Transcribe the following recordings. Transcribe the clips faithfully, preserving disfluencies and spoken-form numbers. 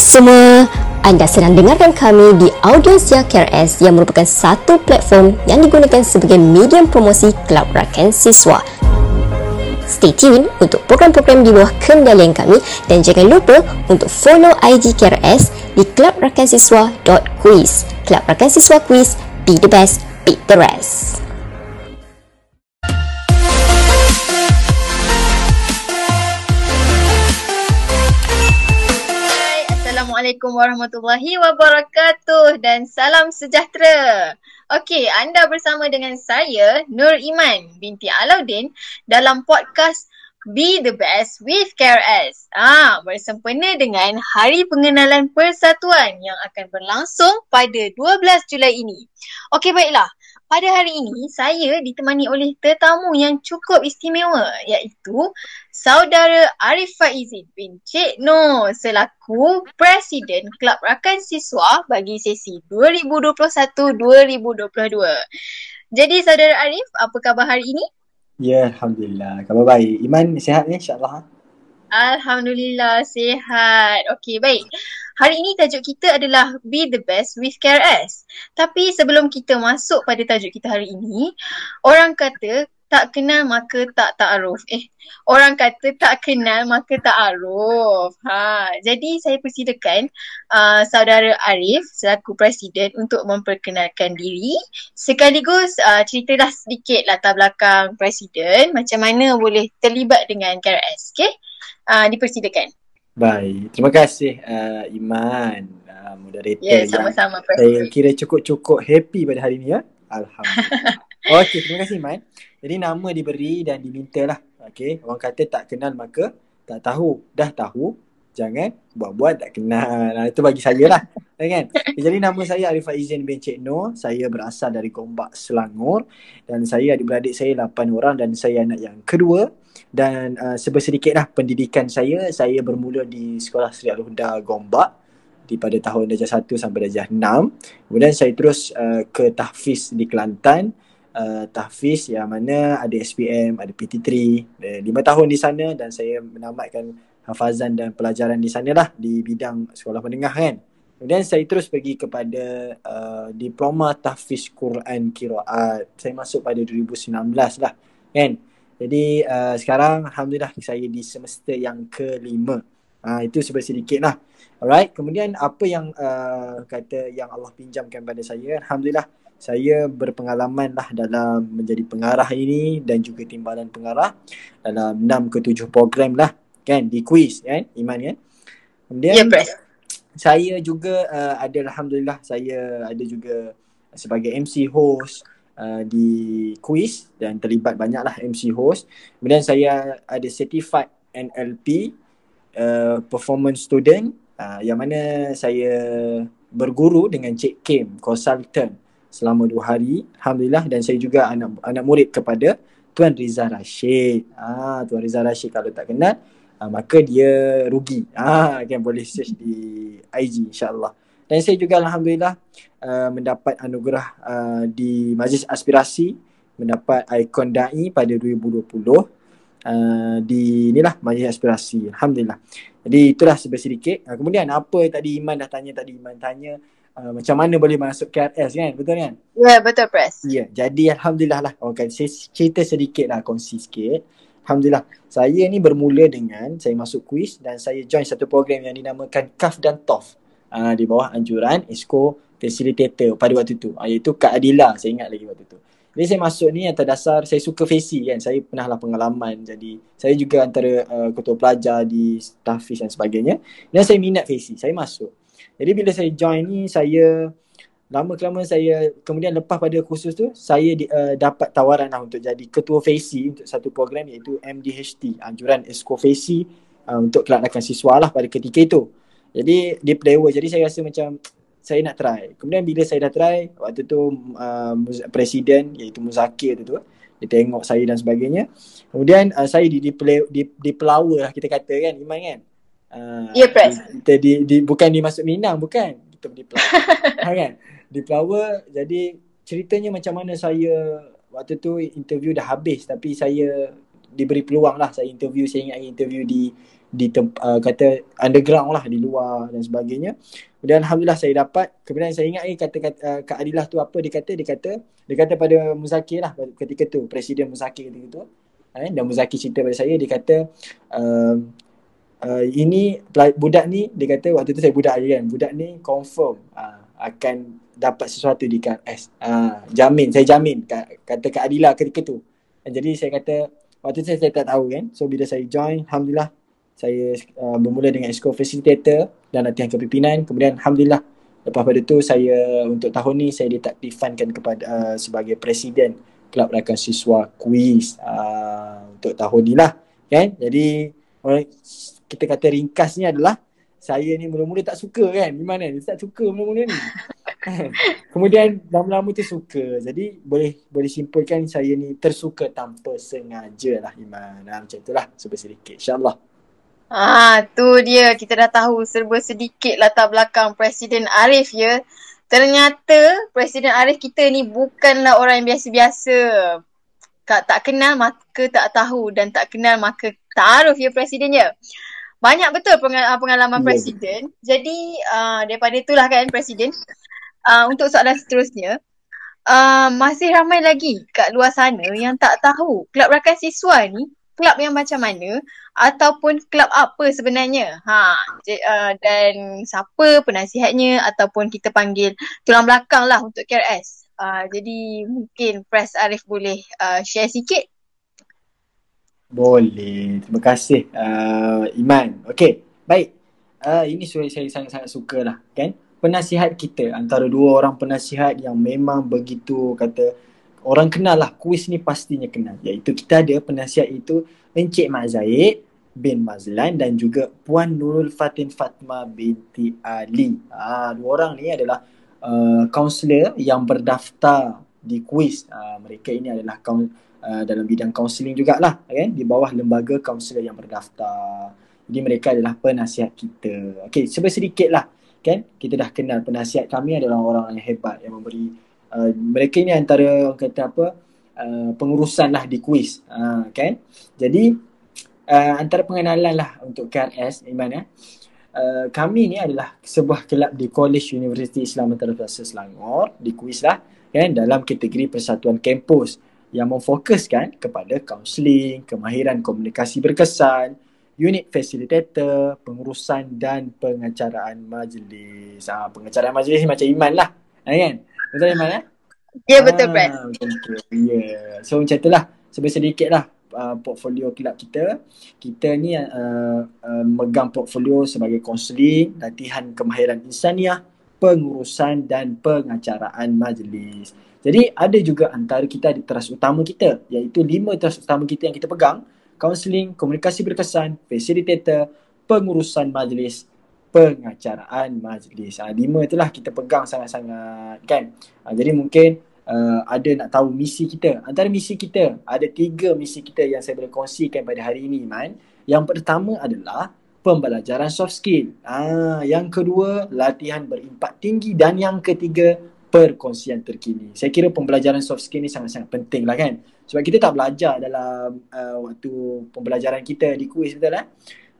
semua, anda sedang dengarkan kami di Audiosia K R S yang merupakan satu platform yang digunakan sebagai medium promosi Kelab Rakan Siswa. Stay tune untuk program-program di bawah kendalian kami dan jangan lupa untuk follow I G K R S di kelab rakan siswa dot quiz. Kelab Rakan Siswa Quiz, be the best, beat the rest. Assalamualaikum warahmatullahi wabarakatuh dan salam sejahtera. Okey, anda bersama dengan saya Nur Iman Binti Alauddin dalam podcast Be The Best with K R S. Ah, bersempena dengan Hari Pengenalan Persatuan yang akan berlangsung pada dua belas Julai ini. Okey, baiklah. Pada hari ini, saya ditemani oleh tetamu yang cukup istimewa iaitu Saudara Arifah Izin bin Cik Noor selaku Presiden Kelab Rakan Siswa bagi sesi dua ribu dua puluh satu dua ribu dua puluh dua. Jadi Saudara Arif, apa khabar hari ini? Ya, Alhamdulillah. Khabar baik. Iman, sihat ya insyaAllah? Alhamdulillah, sihat. Okey, baik. Hari ini tajuk kita adalah Be The Best with K R S. Tapi sebelum kita masuk pada tajuk kita hari ini, orang kata tak kenal maka tak ta'aruf. Eh, orang kata tak kenal maka ta'aruf. Ha, jadi saya persilakan uh, Saudara Arif selaku Presiden untuk memperkenalkan diri. Sekaligus uh, ceritalah sedikit latar belakang Presiden, macam mana boleh terlibat dengan K R S, okey? Uh, dipersilakan. Baik, terima kasih uh, Iman, uh, moderator. Ya, yeah, sama-sama. Saya kira cukup-cukup happy pada hari ini ya. Alhamdulillah. Okey, terima kasih Iman. Jadi nama diberi dan diminta lah. Okey, orang kata tak kenal maka tak tahu. Dah tahu, jangan buat-buat tak kenal. Nah, itu bagi saya lah. Kan? Jadi nama saya Arifah Izin bin Cik Noor. Saya berasal dari Gombak, Selangor. Dan saya adik-beradik saya lapan orang dan saya anak yang kedua. Dan uh, sebersedikitlah pendidikan saya, saya bermula di Sekolah Sri Al-Hudha Gombak di pada tahun darjah satu sampai darjah enam. Kemudian saya terus uh, ke TAHFIS di Kelantan, uh, TAHFIS yang mana ada S P M, ada P T tiga, lima tahun di sana dan saya menamatkan hafazan dan pelajaran di sanalah di bidang sekolah menengah kan. Kemudian saya terus pergi kepada uh, diploma TAHFIS Quran Qiraat. Saya masuk pada dua ribu sembilan belas lah kan. Jadi uh, sekarang Alhamdulillah saya di semester yang kelima. Uh, itu sedikit lah. Alright. Kemudian apa yang uh, kata yang Allah pinjamkan pada saya. Alhamdulillah saya berpengalaman lah dalam menjadi pengarah ini dan juga timbalan pengarah dalam enam ke tujuh program lah. Kan? Di kuis kan? Iman kan? Kemudian yeah, saya juga uh, ada Alhamdulillah saya ada juga sebagai M C host. Uh, di kuis dan terlibat banyaklah M C host. Kemudian saya ada certified N L P uh, performance student uh, yang mana saya berguru dengan Cik Kim consultant selama dua hari. Alhamdulillah dan saya juga anak anak murid kepada Tuan Rizal Rashid. Ah, Tuan Rizal Rashid kalau tak kenal uh, maka dia rugi. Ah, kan boleh search di I G insya-Allah. Dan saya juga Alhamdulillah uh, mendapat anugerah uh, di Majlis Aspirasi, mendapat ikon Dai pada dua ribu dua puluh uh, di inilah Majlis Aspirasi. Alhamdulillah. Jadi itulah sedikit. Uh, kemudian apa tadi Iman dah tanya tadi Iman tanya uh, macam mana boleh masuk K R S kan? Betul kan? Ya, yeah, betul Pres. Ya, yeah, jadi Alhamdulillah lah. Okey, saya cerita sedikit lah, kongsi sikit. Alhamdulillah. Saya ni bermula dengan saya masuk kuis dan saya join satu program yang dinamakan Kaf dan T O F. Uh, di bawah anjuran Esko Facilitator pada waktu tu uh, iaitu Kak Adila, saya ingat lagi waktu tu. Jadi saya masuk ni atas dasar saya suka F A C I kan, saya pernahlah pengalaman. Jadi saya juga antara uh, ketua pelajar di TAHFIS dan sebagainya. Dan saya minat F A C I, saya masuk. Jadi bila saya join ni, saya lama-kelama saya kemudian lepas pada kursus tu saya di, uh, dapat tawaran lah untuk jadi ketua F A C I untuk satu program iaitu M D H T, anjuran Esko F A C I uh, untuk Kelab Rakan Siswa lah pada ketika itu. Jadi dia plewa, jadi saya rasa macam saya nak try. Kemudian bila saya dah try, waktu tu uh, Presiden iaitu Muzakir tu tu dia tengok saya dan sebagainya. Kemudian uh, saya di di, di, di pelawa lah kita kata kan, Iman kan? Uh, ya yeah, Pres. Kita di, di, bukan dimasuk Minang, bukan. Kita di pelawa kan? Di pelawa, jadi ceritanya macam mana saya waktu tu interview dah habis tapi saya diberi peluang lah. Saya interview, saya ingat interview di di temp, uh, kata underground lah, di luar dan sebagainya. Dan alhamdulillah saya dapat. Kemudian saya ingat eh, kata, kata uh, Kak Adilah tu apa dia kata, dia kata dia kata pada Muzakir lah ketika tu, Presiden Muzakir ketika tu. Eh, dan Muzakir cerita pada saya, dia kata uh, uh, ini budak ni, dia kata waktu tu saya budak je kan, budak ni confirm uh, akan dapat sesuatu di K R S. Uh, jamin, saya jamin, kata Kak Adilah ketika tu. Dan jadi saya kata waktu tu saya, saya tak tahu kan. So bila saya join, alhamdulillah saya uh, bermula dengan Esko Facilitator dan latihan kepimpinan. Kemudian alhamdulillah lepas pada tu saya untuk tahun ni saya ditakdifankan kepada uh, sebagai presiden Kelab Rakan Siswa Kuis uh, untuk tahun ni lah kan. Jadi orang, kita kata ringkasnya adalah saya ni mula-mula tak suka kan, memang kan tak suka mula-mula ni. Kemudian lama-lama tu suka. Jadi boleh boleh simpulkan saya ni tersuka tanpa sengaja lah Iman. Nah, macam tu lah sebab sedikit insyaAllah. Ah, tu dia, kita dah tahu serba sedikit latar belakang Presiden Arif ya. Ternyata Presiden Arif kita ni bukanlah orang yang biasa-biasa. Tak, tak kenal maka tak tahu dan tak kenal maka ta'aruf ya Presiden ya. Banyak betul pengalaman yeah. Presiden. Jadi uh, daripada itulah kan Presiden. Uh, untuk soalan seterusnya, uh, masih ramai lagi kat luar sana yang tak tahu Kelab Rakan Siswa ni kelab yang macam mana ataupun kelab apa sebenarnya. Ha, uh, dan siapa penasihatnya ataupun kita panggil tulang belakang lah untuk K R S. Uh, jadi mungkin Pres Arif boleh uh, share sikit. Boleh. Terima kasih uh, Iman. Okey, baik. Uh, ini saya sangat-sangat suka lah kan. Penasihat kita antara dua orang penasihat yang memang begitu kata orang kenal lah, kuis ni pastinya kenal. Iaitu kita ada penasihat itu Encik Ma'zahid bin Mazlan dan juga Puan Nurul Fatin Fatma binti Ali. Ah, dua orang ni adalah kaunselor uh, yang berdaftar di kuis. Uh, mereka ini adalah kaun, uh, dalam bidang kaunseling jugalah kan? Di bawah lembaga kaunselor yang berdaftar. Jadi mereka adalah penasihat kita. Okay, sedikit lah kan? Kita dah kenal penasihat kami adalah orang yang hebat yang memberi Uh, mereka ni antara kata apa uh, pengurusan lah di kuis uh, kan. Jadi uh, antara pengenalan lah untuk K R S Iman eh? uh, Kami ni adalah sebuah kelab di College Universiti Islam Antarabangsa Selangor di kuis lah kan, dalam kategori persatuan kampus yang memfokuskan kepada kaunseling, kemahiran komunikasi berkesan, unit facilitator, pengurusan dan pengacaraan majlis. uh, Pengacaraan majlis macam Iman lah uh, kan. Betul Iman eh? Ya yeah, betul ah, Brad. Yeah. So macam tu lah. Sebab sedikit lah uh, portfolio kelab kita. Kita ni uh, uh, megang portfolio sebagai kaunseling, latihan kemahiran insaniah, pengurusan dan pengacaraan majlis. Jadi ada juga antara kita ada teras utama kita, iaitu lima teras utama kita yang kita pegang: kaunseling, komunikasi berkesan, fasilitator, pengurusan majlis, pengacaraan majlis. Ha, lima itulah kita pegang sangat-sangat kan. Ha, jadi mungkin uh, ada nak tahu misi kita. Antara misi kita, ada tiga misi kita yang saya boleh kongsikan pada hari ini Man. Yang pertama adalah pembelajaran soft skill. Ha, yang kedua latihan berimpak tinggi dan yang ketiga perkongsian terkini. Saya kira pembelajaran soft skill ni sangat-sangat penting lah kan. Sebab kita tak belajar dalam uh, waktu pembelajaran kita di kuis betul lah.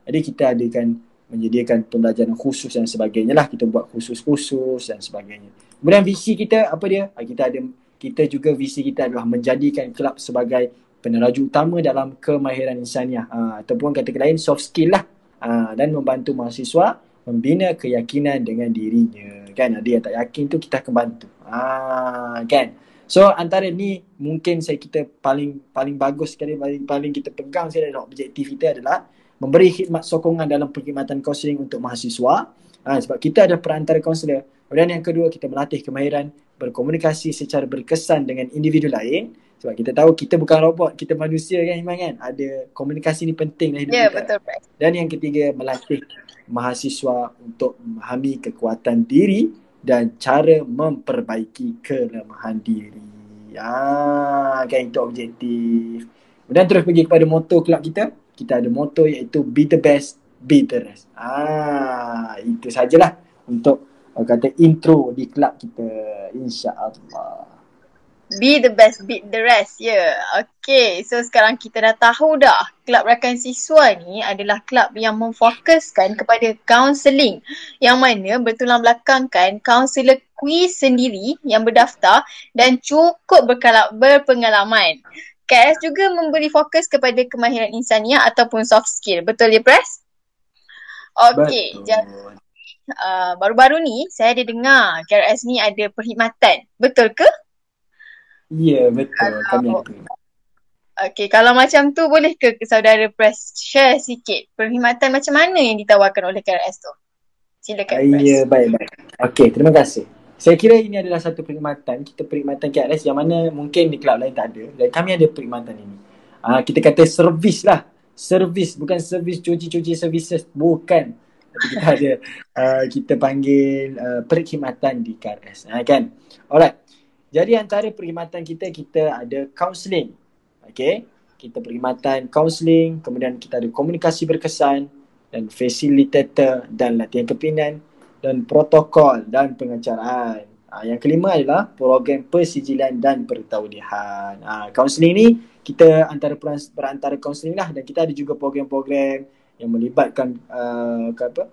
Jadi kita adakan menyediakan pembelajaran khusus dan sebagainya lah, kita buat khusus-khusus dan sebagainya. Kemudian visi kita apa dia? Kita ada kita juga visi kita adalah menjadikan kelab sebagai peneraju utama dalam kemahiran insaniah ha, ataupun kata lain soft skill lah ha, dan membantu mahasiswa membina keyakinan dengan dirinya kan. Ada yang tak yakin tu kita akan bantu ha, kan. So antara ni mungkin saya kita paling paling bagus sekali paling paling kita pegang sekali dalam objektif kita adalah memberi khidmat sokongan dalam perkhidmatan kaunseling untuk mahasiswa ha, sebab kita ada perantara kaunselor. Kemudian yang kedua, kita melatih kemahiran berkomunikasi secara berkesan dengan individu lain sebab kita tahu kita bukan robot, kita manusia kan Iman kan. Ada komunikasi ni penting dalam hidup yeah, kita. Betul. Dan yang ketiga, melatih mahasiswa untuk memahami kekuatan diri dan cara memperbaiki kelemahan diri. Ah, ha, kan itu objektif. Kemudian terus pergi kepada moto kelab kita. Kita ada motto iaitu be the best, be the rest. Ah, itu sajalah untuk kata intro di kelab kita insya-Allah. Be the best, beat the rest. Ya, yeah. Okay. So sekarang kita dah tahu dah Kelab Rakan Siswa ni adalah kelab yang memfokuskan kepada kaunseling, yang mana bertulang belakangkan kaunselor kuis sendiri yang berdaftar dan cukup berkalab berpengalaman. K R S juga memberi fokus kepada kemahiran insania ataupun soft skill. Betul ya, Pres? Okay. Jadi, uh, baru-baru ni saya ada dengar K R S ni ada perkhidmatan. Betul ke? Ya, yeah, betul. Kalau, okay, kalau macam tu boleh ke saudara Pres share sikit perkhidmatan macam mana yang ditawarkan oleh K R S tu? Silakan uh, Pres. Ya, yeah, baik-baik. Okay, terima kasih. Saya kira ini adalah satu perkhidmatan, kita perkhidmatan K R S yang mana mungkin di kelab lain tak ada dan kami ada perkhidmatan ini. Uh, kita kata servis lah. Servis, bukan servis cuci-cuci services, bukan. Tapi kita ada, uh, kita panggil uh, perkhidmatan di K R S, uh, kan? Alright. Jadi antara perkhidmatan kita, kita ada kaunseling. Okay, kita perkhidmatan kaunseling, kemudian kita ada komunikasi berkesan dan fasilitator dan latihan kepimpinan dan protokol dan pengacaraan. Ha, yang kelima adalah program persijilan dan pertaudihan. Ha, kaunseling ni, kita antara perantara kaunseling lah, dan kita ada juga program-program yang melibatkan uh, apa,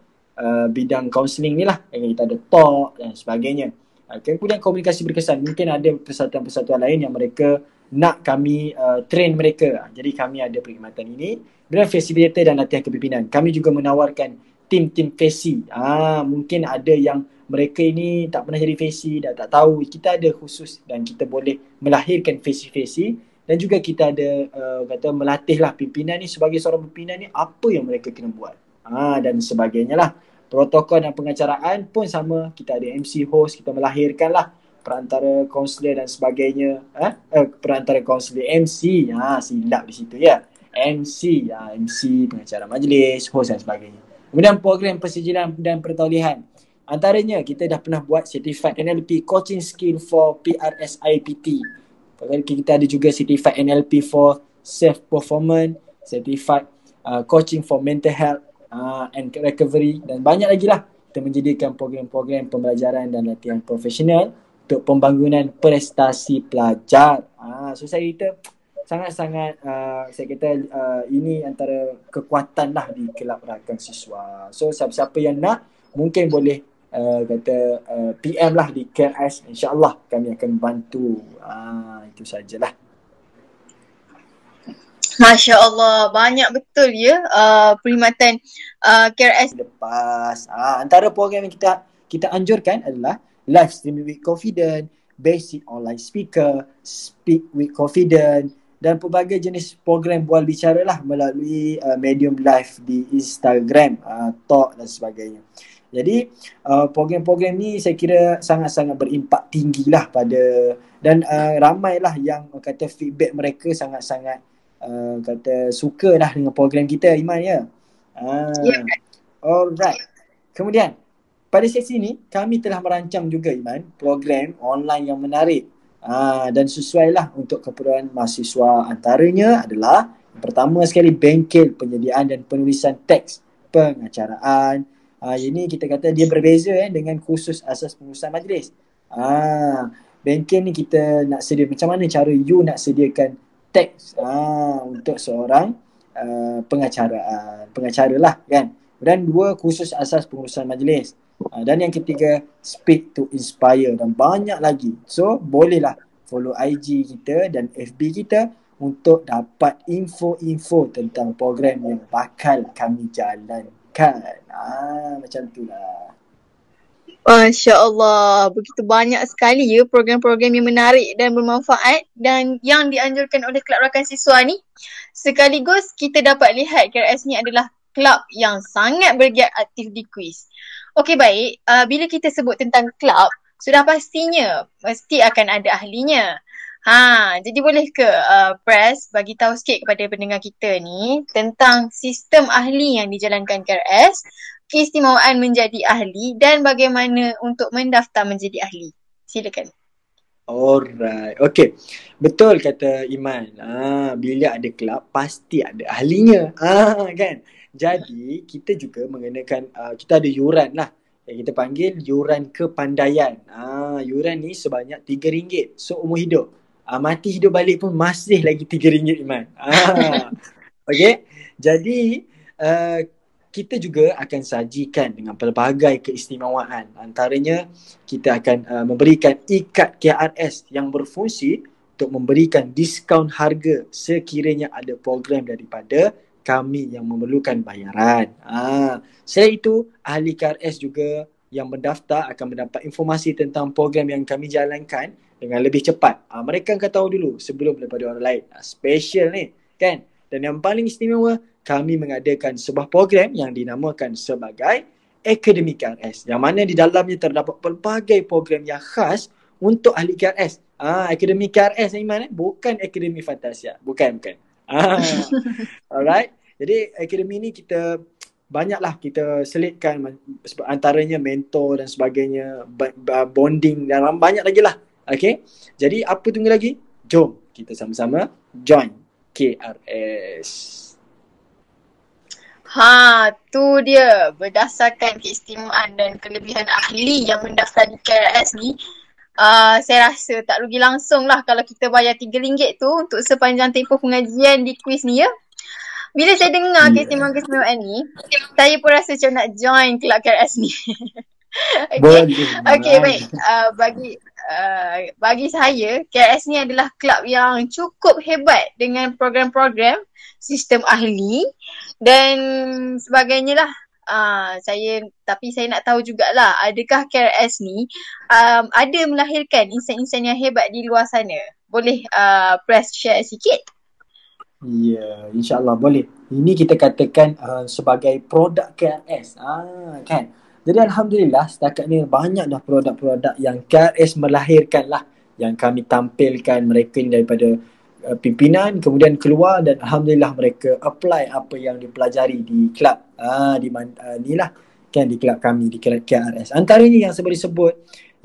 uh, bidang kaunseling ni lah. Kita ada talk dan sebagainya. Kemudian komunikasi berkesan, mungkin ada persatuan-persatuan lain yang mereka nak kami uh, train mereka. Jadi kami ada perkhidmatan ini. Dan fasilitator dan latihan kepimpinan, kami juga menawarkan tim-tim F A C I. Ah, mungkin ada yang mereka ini tak pernah jadi F A C I, dah tak tahu. Kita ada khusus dan kita boleh melahirkan F A C I. Dan juga kita ada uh, kata melatihlah pimpinan ni, sebagai seorang pimpinan ni apa yang mereka kena buat. Ah, dan sebagainya lah. Protokol dan pengacaraan pun sama, kita ada M C host, kita melahirkanlah perantara kaunselor dan sebagainya, eh? Eh, perantara kaunselor M C, ha, silap di situ ya, M C, ha, M C, pengacara majlis, host dan sebagainya. Kemudian program persijilan dan pertaulihan, antaranya kita dah pernah buat Certified N L P Coaching Skill for P R S I P T, kita ada juga Certified N L P for Self Performance, Certified uh, Coaching for Mental Health Uh, and recovery, dan banyak lagi lah. Kita menjadikan program-program pembelajaran dan latihan profesional untuk pembangunan prestasi pelajar. uh, So saya kata sangat-sangat uh, saya kata uh, ini antara kekuatan lah di Kelab Rakan Siswa. So siapa-siapa yang nak mungkin boleh uh, kata uh, P M lah di K R S, insyaAllah kami akan bantu. uh, Itu sajalah. Masya Allah, banyak betul ya uh, perkhidmatan uh, K R S lepas. Ah, antara program yang kita kita anjurkan adalah Live Streaming with Confident, Basic Online Speaker, Speak with Confident dan pelbagai jenis program bual bicara lah melalui uh, medium live di Instagram, uh, talk dan sebagainya. Jadi uh, program-program ni saya kira sangat-sangat berimpak tinggi lah pada, dan uh, ramailah yang kata feedback mereka sangat-sangat Uh, kata suka lah dengan program kita, Iman ya. Ah. Yeah. Alright. Kemudian pada sesi ni kami telah merancang juga, Iman, program online yang menarik ah, dan sesuai lah untuk keperluan mahasiswa. Antaranya adalah pertama sekali bengkel penyediaan dan penulisan teks pengacaraan. Ah, ini kita kata dia berbeza eh, dengan kursus asas pengurusan majlis. Ah, bengkel ni kita nak sedia macam mana cara you nak sediakan teks ah, untuk seorang uh, pengacaraan, pengacara lah kan. Dan dua, kursus asas pengurusan majlis. Uh, dan yang ketiga, Speak to Inspire dan banyak lagi. So bolehlah follow I G kita dan F B kita untuk dapat info-info tentang program yang bakal kami jalankan. Ah, macam itulah. Masya Allah, begitu banyak sekali ya program-program yang menarik dan bermanfaat dan yang dianjurkan oleh Kelab Rakan Siswa ni. Sekaligus kita dapat lihat K R S ni adalah kelab yang sangat bergiat aktif di kuis. Okey baik, uh, bila kita sebut tentang kelab, sudah pastinya mesti akan ada ahlinya. Ha, jadi boleh ke uh, Pres bagi tahu sikit kepada pendengar kita ni tentang sistem ahli yang dijalankan K R S, keistimewaan menjadi ahli dan bagaimana untuk mendaftar menjadi ahli. Silakan. Alright, okay. Betul kata Iman. Ah, bila ada kelab pasti ada ahlinya. Ah, kan? Jadi kita juga mengenakan uh, kita ada yuran lah yang kita panggil yuran kepandaian. Ah, yuran ni sebanyak tiga ringgit seumur hidup. uh, mati hidup balik pun masih lagi tiga ringgit Iman. Ah. Okay, jadi uh, kita juga akan sajikan dengan pelbagai keistimewaan. Antaranya kita akan uh, memberikan ikat K R S yang berfungsi untuk memberikan diskaun harga sekiranya ada program daripada kami yang memerlukan bayaran. Ah, selain itu, ahli K R S juga yang mendaftar akan mendapat informasi tentang program yang kami jalankan dengan lebih cepat. Ah, mereka akan tahu dulu sebelum daripada orang lain. Ah, special ni, kan? Dan yang paling istimewa, kami mengadakan sebuah program yang dinamakan sebagai Akademi K R S, yang mana di dalamnya terdapat pelbagai program yang khas untuk ahli K R S. Ah, Akademi K R S ni mana? Bukan Akademi Fantasia. Bukan, bukan. Ah. Alright. Jadi akademi ni kita banyaklah kita selitkan, antaranya mentor dan sebagainya, bonding dan banyak lagi lah. Okay. Jadi apa tunggu lagi? Jom kita sama-sama join K R S. Ha, tu dia. Berdasarkan keistimewaan dan kelebihan ahli yang mendaftar di K R S ni, uh, saya rasa tak rugi langsung lah kalau kita bayar tiga ringgit tu untuk sepanjang tempoh pengajian di kuis ni, ya. Bila saya dengar yeah. keistimewaan-keistimewaan ni, saya pun rasa macam nak join Kelab K R S ni. Okay, okay, baik. Uh, bagi uh, bagi saya, K R S ni adalah kelab yang cukup hebat dengan program-program, sistem ahli dan sebagainya lah. Uh, saya, tapi saya nak tahu jugalah, adakah K R S ni um, ada melahirkan insan-insan yang hebat di luar sana? Boleh uh, press share sikit? Ya, yeah, insyaAllah boleh. Ini kita katakan uh, sebagai produk K R S. Ah, kan? Jadi Alhamdulillah setakat ni banyak dah produk-produk yang K R S melahirkan lah, yang kami tampilkan mereka ni daripada uh, pimpinan, kemudian keluar dan Alhamdulillah mereka apply apa yang dipelajari di kelab. Ah, di man, ah, ni lah kan, di kelab kami, di kelab K R S. Antaranya yang saya boleh sebut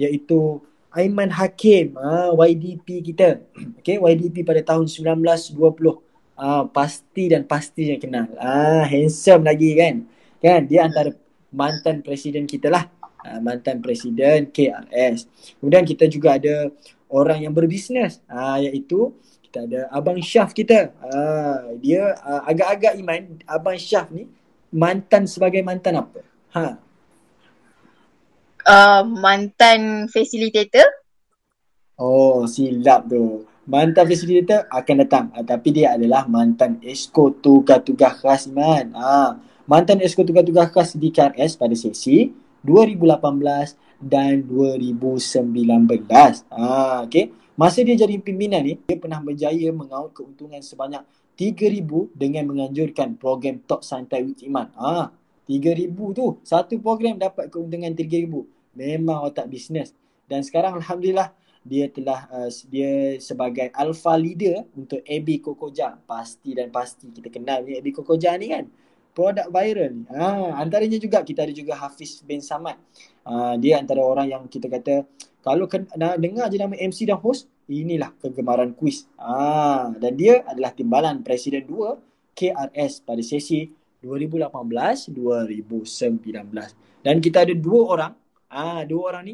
iaitu Aiman Hakim, ah, Y D P kita. Okay, Y D P pada tahun seribu sembilan ratus dua puluh. Ah, pasti dan pasti yang kenal. Ah, handsome lagi kan. Kan, dia antara mantan presiden kita lah. Ah, mantan presiden K R S. Kemudian kita juga ada orang yang berbisnes, ah, iaitu kita ada Abang Syaf kita. Ah, dia ah, agak-agak Iman, Abang Syaf ni mantan sebagai mantan apa? Ha. Uh, mantan facilitator? Oh, silap tu. Mantan facilitator akan datang. Uh, tapi dia adalah mantan Esko Tugas-Tugas Khas, Iman. Uh, mantan Esko Tugas-Tugas Khas di K R S pada sesi dua ribu lapan belas dan dua ribu sembilan belas. Uh, okay. Masa dia jadi pimpinan ni, dia pernah berjaya mengaut keuntungan sebanyak tiga ribu dengan menganjurkan program Top Santai with Iman. Ah, tiga ribu tu. Satu program dapat keuntungan tiga ribu. Memang otak bisnes. Dan sekarang Alhamdulillah dia telah uh, dia sebagai alpha leader untuk A B Kokoja. Pasti dan pasti kita kenal ni, A B Kokoja ni kan. Produk viral ni. Ah, antaranya juga kita ada juga Hafiz bin Samad. Ah, dia antara orang yang kita kata kalau kena dengar je nama M C dan host, inilah kegemaran kuis. Ah, dan dia adalah timbalan Presiden dua K R S pada sesi dua ribu lapan belas dua ribu sembilan belas. Dan kita ada dua orang. Ah, dua orang ni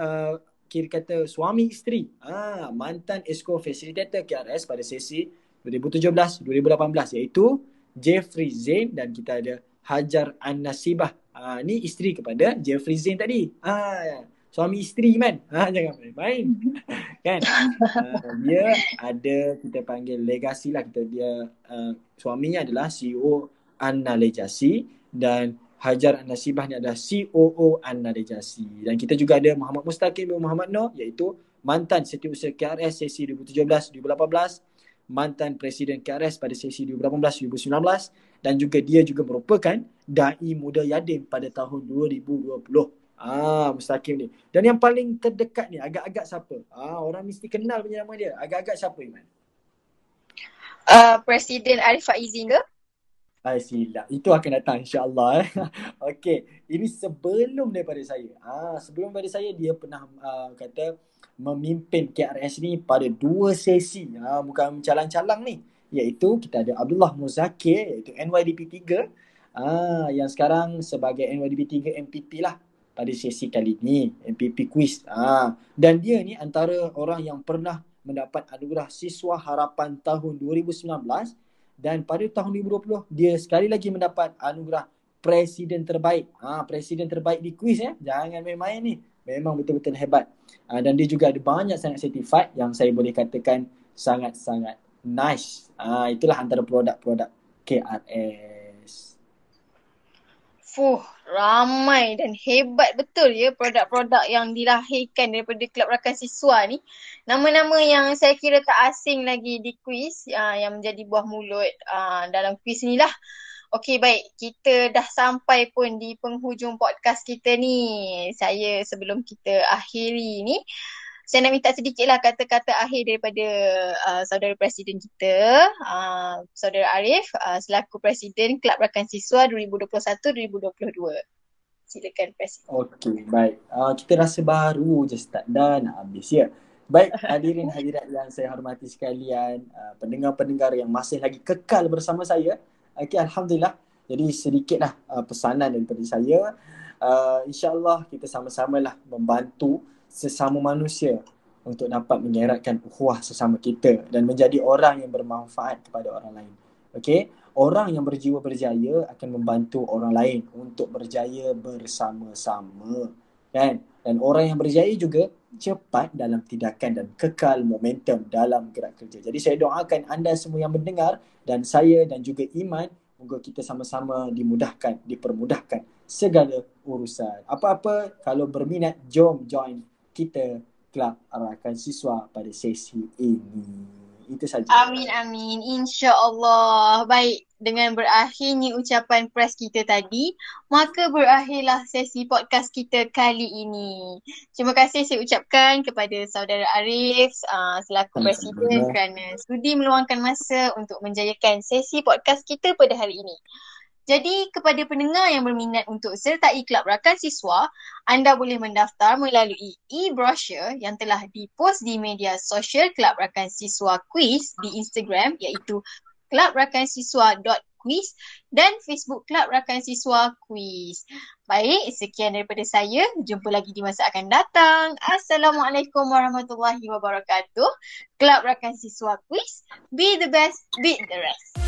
uh, kira kata suami isteri. Ah, mantan Esko Facilitator K R S pada sesi dua ribu tujuh belas dua ribu lapan belas, iaitu Jeffrey Zain dan kita ada Hajar An-Nasibah. Ah, ni isteri kepada Jeffrey Zain tadi. Ah, suami isteri, man. Ha, jangan main-main. Kan? Uh, dia ada, kita panggil legasi lah. Kita, dia, uh, suaminya adalah C E O Anna Lejasi dan Hajar An-Nasibah ni adalah C O O Anna Lejasi. Dan kita juga ada Muhammad Mustaqim bin Muhammad Noor, iaitu mantan Setiausaha K R S sesi dua ribu tujuh belas dua ribu lapan belas, mantan Presiden K R S pada sesi dua ribu lapan belas dua ribu sembilan belas dan juga dia juga merupakan Dai Muda Yadin pada tahun dua ribu dua puluh. Ah, Mustaqim ni. Dan yang paling terdekat ni agak-agak siapa? Ah, orang mesti kenal punya nama dia. Agak-agak siapa, Iman? Uh, Presiden Arifah Izin ke? Ah, silap. Itu akan datang insya-Allah. Eh. Okey, ini sebelum daripada saya. Ah, sebelum daripada saya dia pernah uh, kata memimpin K R S ni pada dua sesi. Ah, bukan calang-calang ni. Iaitu kita ada Abdullah Muzakir, iaitu N Y D P tiga. Ah, yang sekarang sebagai N Y D P tiga M P P lah. Pada sesi kali ni M P P quiz. Ah, dan dia ni antara orang yang pernah mendapat anugerah Siswa Harapan tahun dua ribu sembilan belas dan pada tahun dua ribu dua puluh dia sekali lagi mendapat anugerah Presiden Terbaik. Ha, Presiden Terbaik di kuis ya. Jangan main-main ni. Memang betul-betul hebat. Ha, dan dia juga ada banyak sangat certified yang saya boleh katakan sangat-sangat nice. Ha, itulah antara produk-produk K R S. Fuh, ramai dan hebat betul ya produk-produk yang dilahirkan daripada Kelab Rakan Siswa ni. Nama-nama yang saya kira tak asing lagi di kuis uh, yang menjadi buah mulut uh, dalam kuis ni lah. Okey, baik. Kita dah sampai pun di penghujung podcast kita ni. Saya sebelum kita akhiri ni, saya nak minta sedikitlah kata-kata akhir daripada uh, saudara presiden kita, uh, saudara Arif, uh, selaku presiden Kelab Rakan Siswa dua ribu dua puluh satu dua ribu dua puluh dua. Silakan presiden. Okey, baik. Uh, kita rasa baru je start dah nak habis ya. Baik, hadirin hadirat yang saya hormati sekalian, uh, pendengar-pendengar yang masih lagi kekal bersama saya. Okey, alhamdulillah. Jadi sedikitlah uh, pesanan daripada saya. Uh, InsyaAllah kita sama-samalah membantu sesama manusia untuk dapat mengeratkan ukhuwah sesama kita dan menjadi orang yang bermanfaat kepada orang lain. Okey, orang yang berjiwa berjaya akan membantu orang lain untuk berjaya bersama-sama, kan? Dan orang yang berjaya juga cepat dalam tindakan dan kekal momentum dalam gerak kerja. Jadi saya doakan anda semua yang mendengar dan saya dan juga Iman, moga kita sama-sama dimudahkan, dipermudahkan segala urusan. Apa-apa kalau berminat, jom join kita Kelab Rakan Siswa pada sesi ini. Itu saja. Amin, amin. InsyaAllah. Baik, dengan berakhirnya ucapan pres kita tadi, maka berakhirlah sesi podcast kita kali ini. Terima kasih saya ucapkan kepada saudara Arif uh, selaku presiden kerana sudi meluangkan masa untuk menjayakan sesi podcast kita pada hari ini. Jadi kepada pendengar yang berminat untuk sertai Kelab Rakan Siswa, anda boleh mendaftar melalui e-brochure yang telah dipost di media sosial Kelab Rakan Siswa Quiz di Instagram iaitu kelab rakan siswa dot quiz dan Facebook Kelab Rakan Siswa Quiz. Baik, sekian daripada saya. Jumpa lagi di masa akan datang. Assalamualaikum warahmatullahi wabarakatuh. Kelab Rakan Siswa Quiz, be the best, beat the rest.